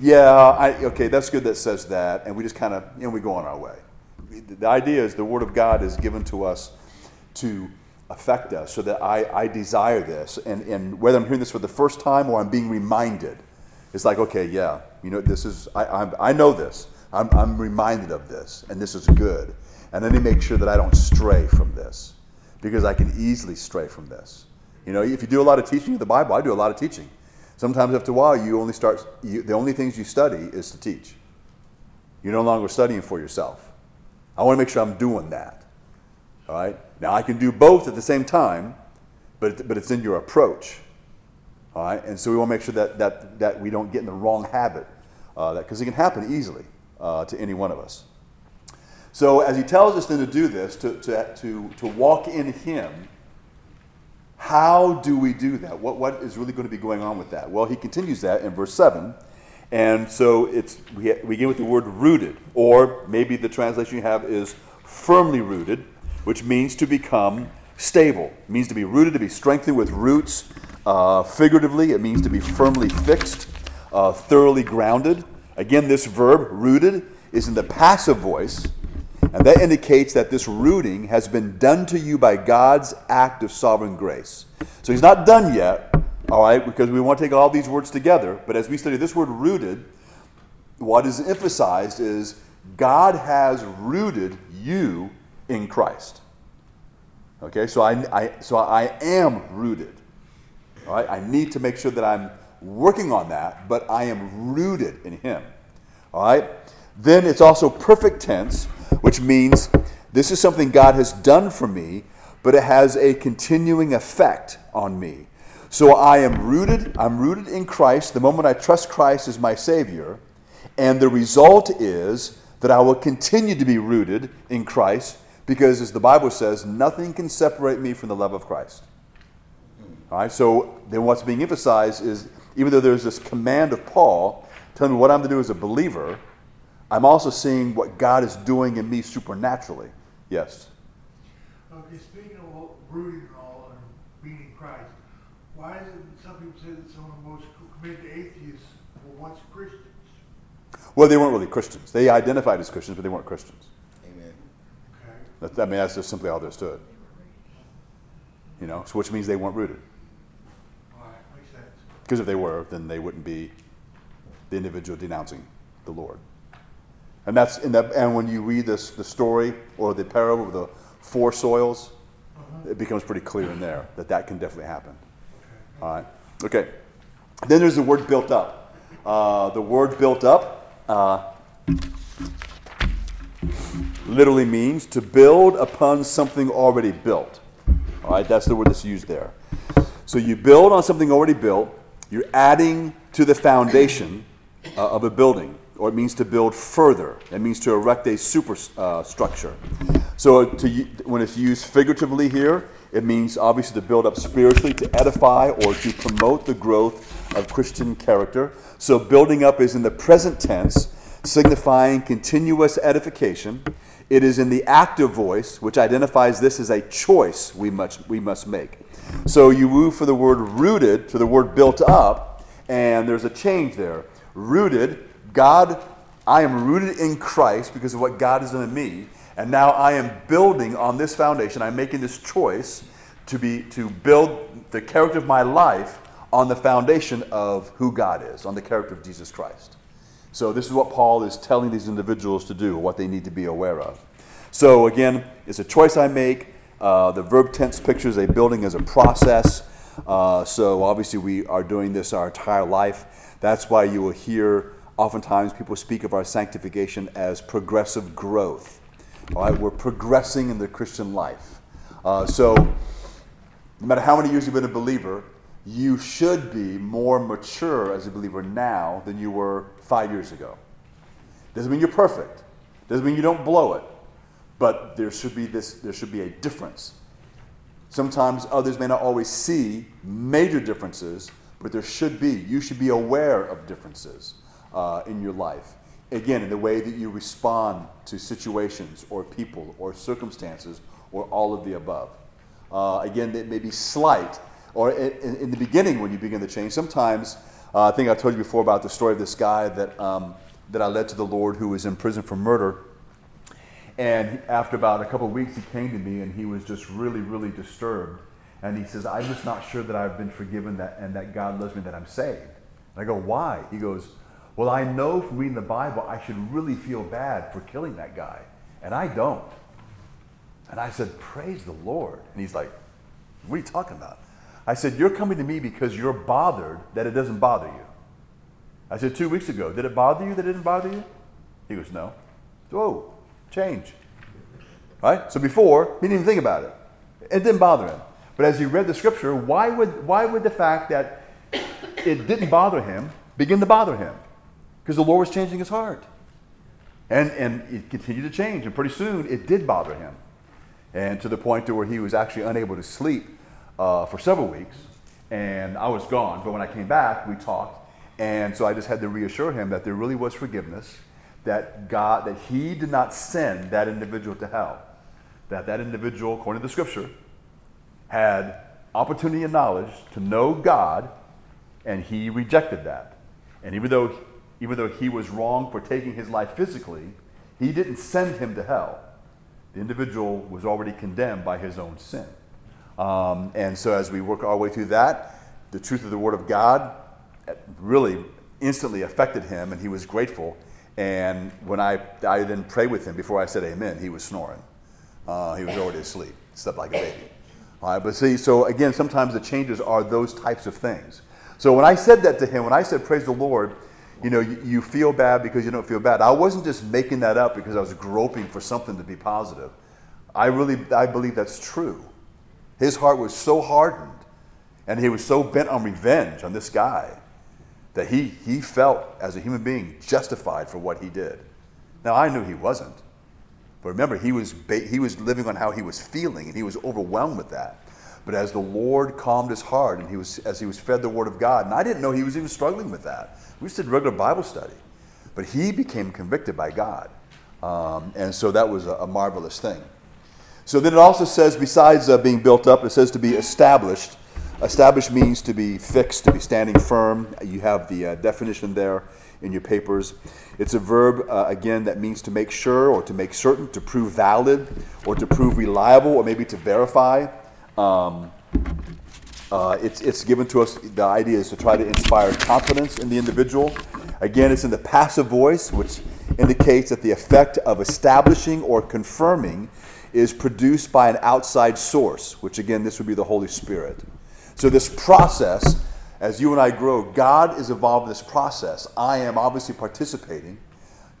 yeah, I, okay, that's good that says that, and we just kind of, you know, we go on our way. The idea is the Word of God is given to us to affect us so that I, I desire this. And, and whether I'm hearing this for the first time or I'm being reminded, it's like, okay, yeah, you know, this is, I I'm, I know this. I'm, I'm reminded of this, and this is good. And let me make sure that I don't stray from this, because I can easily stray from this. You know, if you do a lot of teaching of the Bible, I do a lot of teaching. Sometimes after a while, you only start, you, the only things you study is to teach. You're no longer studying for yourself. I want to make sure I'm doing that. All right? Now, I can do both at the same time, but but it's in your approach. All right? And so we want to make sure that that, that we don't get in the wrong habit, uh, that because it can happen easily uh, to any one of us. So as he tells us then to do this, to, to, to, to walk in him, how do we do that? What What is really going to be going on with that? Well, he continues that in verse seven. And so it's we we begin with the word rooted, or maybe the translation you have is firmly rooted, which means to become stable. It means to be rooted, to be strengthened with roots. Uh, figuratively, it means to be firmly fixed, uh, thoroughly grounded. Again, this verb, rooted, is in the passive voice, and that indicates that this rooting has been done to you by God's act of sovereign grace. So he's not done yet. all right, because we want to take all these words together. But as we study this word rooted, what is emphasized is God has rooted you in Christ. Okay, so I, I so I am rooted. All right, I need to make sure that I'm working on that, but I am rooted in Him. All right, then it's also perfect tense, which means this is something God has done for me, but it has a continuing effect on me. So I am rooted, I'm rooted in Christ the moment I trust Christ as my Savior, and the result is that I will continue to be rooted in Christ because, as the Bible says, nothing can separate me from the love of Christ. All right, so then what's being emphasized is, even though there's this command of Paul, telling me what I'm to do as a believer, I'm also seeing what God is doing in me supernaturally. Yes? Okay, speaking of rooting and all, and being in Christ, why is it that some people say that some of the most committed atheists were once Christians? Well, they weren't really Christians. They identified as Christians, but they weren't Christians. Amen. Okay. That, I mean, that's just simply how they stood. You know, so which means they weren't rooted. All right, makes sense. Because if they were, then they wouldn't be the individual denouncing the Lord. And that's in that. And when you read this, the story or the parable of the four soils, uh-huh. It becomes pretty clear in there that that can definitely happen. Okay. All right. Okay. Then there's the word built up. Uh, the word built up uh, literally means to build upon something already built. All right. That's the word that's used there. So you build on something already built. You're adding to the foundation uh, of a building. Or it means to build further. It means to erect a super uh, structure. So to, when it's used figuratively here, it means obviously to build up spiritually, to edify, or to promote the growth of Christian character. So building up is in the present tense, signifying continuous edification. It is in the active voice, which identifies this as a choice we must, we must make. So you move from the word rooted to the word built up, and there's a change there. Rooted... God, I am rooted in Christ because of what God has done in me, and now I am building on this foundation. I'm making this choice to be to build the character of my life on the foundation of who God is, on the character of Jesus Christ. So this is what Paul is telling these individuals to do, what they need to be aware of. So again, it's a choice I make. Uh, the verb tense pictures a building as a process. Uh, so obviously we are doing this our entire life. That's why you will hear... Oftentimes, people speak of our sanctification as progressive growth. All right, we're progressing in the Christian life. Uh, so, no matter how many years you've been a believer, you should be more mature as a believer now than you were five years ago. Doesn't mean you're perfect. Doesn't mean you don't blow it. But there should be this. There should be a difference. Sometimes others may not always see major differences, but there should be. You should be aware of differences. Uh, in your life. Again, in the way that you respond to situations or people or circumstances or all of the above. Uh, again, it may be slight. Or in, in the beginning when you begin to change, sometimes, uh, I think I told you before about the story of this guy that um, that I led to the Lord who was in prison for murder. And after about a couple of weeks, he came to me and he was just really, really disturbed. And he says, I'm just not sure that I've been forgiven that and that God loves me, that I'm saved. And I go, why? He goes, well, I know from reading the Bible, I should really feel bad for killing that guy. And I don't. And I said, praise the Lord. And he's like, what are you talking about? I said, you're coming to me because you're bothered that it doesn't bother you. I said, two weeks ago, did it bother you that it didn't bother you? He goes, no. Whoa, change. Right? So before, he didn't even think about it. It didn't bother him. But as he read the scripture, why would, why would the fact that it didn't bother him begin to bother him? Because the Lord was changing his heart. And and it continued to change. And pretty soon, it did bother him. And to the point to where he was actually unable to sleep uh, for several weeks. And I was gone. But when I came back, we talked. And so I just had to reassure him that there really was forgiveness. That God, that he did not send that individual to hell. That that individual, according to the scripture, had opportunity and knowledge to know God. And he rejected that. And even though... Even though he was wrong for taking his life physically, he didn't send him to hell. The individual was already condemned by his own sin. Um, and so as we work our way through that, the truth of the Word of God really instantly affected him, and he was grateful. And when I, I then prayed with him before I said amen, he was snoring. Uh, he was already asleep, slept like a baby. All right, but see, so again, sometimes the changes are those types of things. So when I said that to him, when I said, praise the Lord, you know, you, you feel bad because you don't feel bad. I wasn't just making that up because I was groping for something to be positive. I really, I believe that's true. His heart was so hardened, and he was so bent on revenge on this guy that he he felt, as a human being, justified for what he did. Now, I knew he wasn't. But remember, he was ba- he was living on how he was feeling, and he was overwhelmed with that. But as the Lord calmed his heart, and he was as he was fed the Word of God, and I didn't know he was even struggling with that. We just did regular Bible study. But he became convicted by God. Um, and so that was a, a marvelous thing. So then it also says, besides uh, being built up, it says to be established. Established means to be fixed, to be standing firm. You have the uh, definition there in your papers. It's a verb, uh, again, that means to make sure or to make certain, to prove valid, or to prove reliable, or maybe to verify. Um, uh, it's it's given to us, the idea is to try to inspire confidence in the individual. Again, it's in the passive voice, which indicates that the effect of establishing or confirming is produced by an outside source, which again, this would be the Holy Spirit. So this process, as you and I grow, God is involved in this process. I am obviously participating,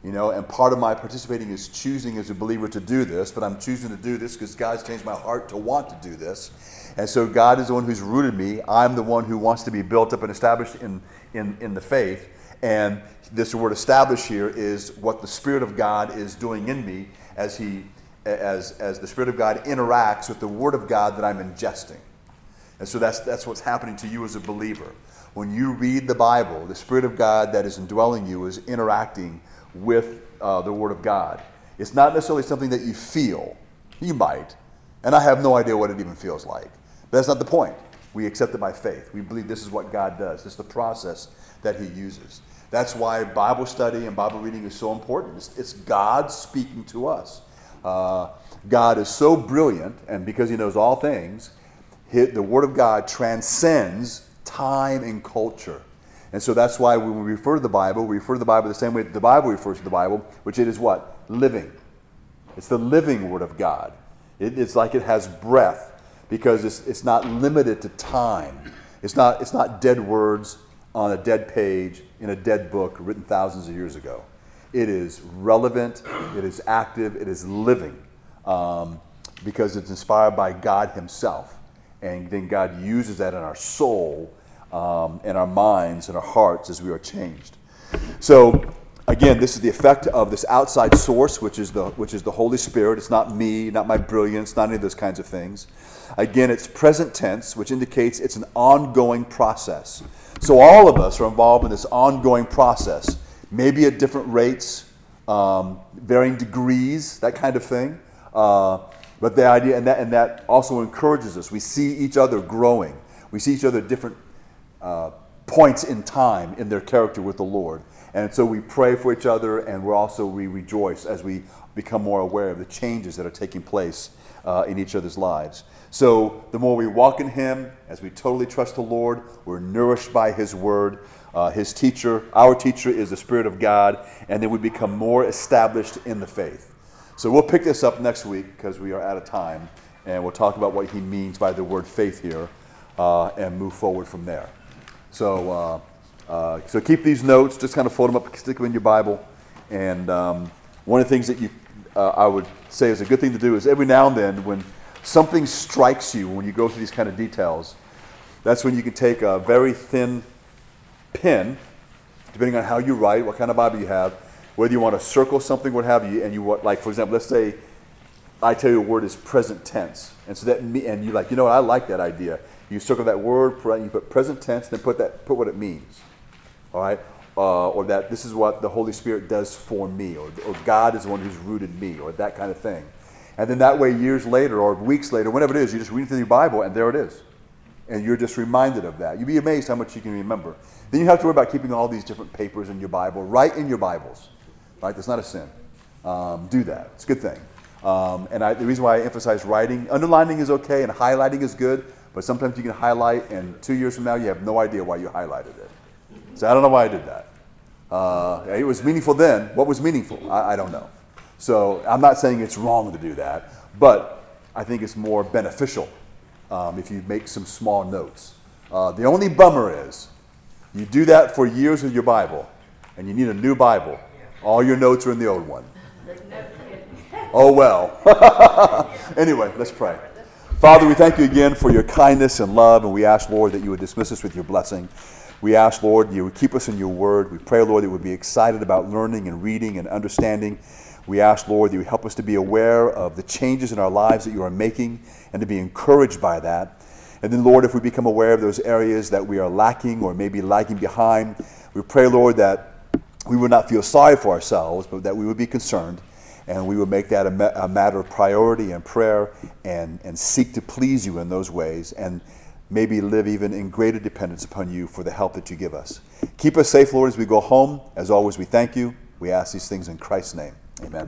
you know, and part of my participating is choosing as a believer to do this, but I'm choosing to do this because God's changed my heart to want to do this. And so God is the one who's rooted me. I'm the one who wants to be built up and established in, in, in the faith. And this word established here is what the Spirit of God is doing in me as he As, as the Spirit of God interacts with the Word of God that I'm ingesting. And so that's that's what's happening to you as a believer. When you read the Bible, the Spirit of God that is indwelling you is interacting with uh, the Word of God. It's not necessarily something that you feel. You might. And I have no idea what it even feels like. But that's not the point. We accept it by faith. We believe this is what God does. This is the process that he uses. That's why Bible study and Bible reading is so important. It's, it's God speaking to us. Uh, God is so brilliant, and because he knows all things, he, the Word of God transcends time and culture. And so that's why when we refer to the Bible, we refer to the Bible the same way the Bible refers to the Bible, which it is what? Living. It's the living Word of God. It, it's like it has breath because it's, it's not limited to time. It's not, it's not dead words on a dead page in a dead book written thousands of years ago. It is relevant, it is active, it is living, um, because it's inspired by God himself. And then God uses that in our soul, um, in our minds, in our hearts as we are changed. So again, this is the effect of this outside source, which is the which is the Holy Spirit. It's not me, not my brilliance, not any of those kinds of things. Again, it's present tense, which indicates it's an ongoing process. So all of us are involved in this ongoing process. Maybe at different rates, um, varying degrees, that kind of thing. Uh, but the idea, and that, and that also encourages us. We see each other growing. We see each other at different uh, points in time in their character with the Lord. And so we pray for each other, and we're also, we rejoice as we become more aware of the changes that are taking place uh, in each other's lives. So the more we walk in him, as we totally trust the Lord, we're nourished by his word. Uh, his teacher, our teacher is the Spirit of God, and then we become more established in the faith. So we'll pick this up next week because we are out of time, and we'll talk about what he means by the word faith here uh, and move forward from there. So uh, uh, so keep these notes, just kind of fold them up, stick them in your Bible. And um, one of the things that you uh, I would say is a good thing to do is every now and then when something strikes you, when you go through these kind of details, that's when you can take a very thin pen, depending on how you write, what kind of Bible you have, whether you want to circle something, what have you, and you want, like, for example, let's say I tell you a word is present tense, and so that me and you like, you know what, I like that idea. You circle that word, you put present tense, then put that, put what it means, all right, uh, or that this is what the Holy Spirit does for me, or, or God is the one who's rooted me, or that kind of thing, and then that way, years later or weeks later, whenever it is, you're just reading through your Bible, and there it is. And you're just reminded of that. You'd be amazed how much you can remember. Then you have to worry about keeping all these different papers in your Bible, right in your Bibles. Right? That's not a sin. Um, do that. It's a good thing. Um, and I, the reason why I emphasize writing, underlining is okay and highlighting is good, But sometimes you can highlight, and two years from now, you have no idea why you highlighted it. So I don't know why I did that. Uh, it was meaningful then. What was meaningful? I, I don't know. So I'm not saying it's wrong to do that, but I think it's more beneficial um, if you make some small notes. Uh, the only bummer is you do that for years with your Bible, and you need a new Bible. All your notes are in the old one. Oh, well. Anyway, let's pray. Father, we thank you again for your kindness and love, and we ask, Lord, that you would dismiss us with your blessing. We ask, Lord, you would keep us in your word. We pray, Lord, that we'd be excited about learning and reading and understanding. We ask, Lord, that you help us to be aware of the changes in our lives that you are making and to be encouraged by that. And then, Lord, if we become aware of those areas that we are lacking or maybe lagging behind, we pray, Lord, that we would not feel sorry for ourselves, but that we would be concerned, and we would make that a, ma- a matter of priority and prayer and, and seek to please you in those ways, and maybe live even in greater dependence upon you for the help that you give us. Keep us safe, Lord, as we go home. As always, we thank you. We ask these things in Christ's name. Amen.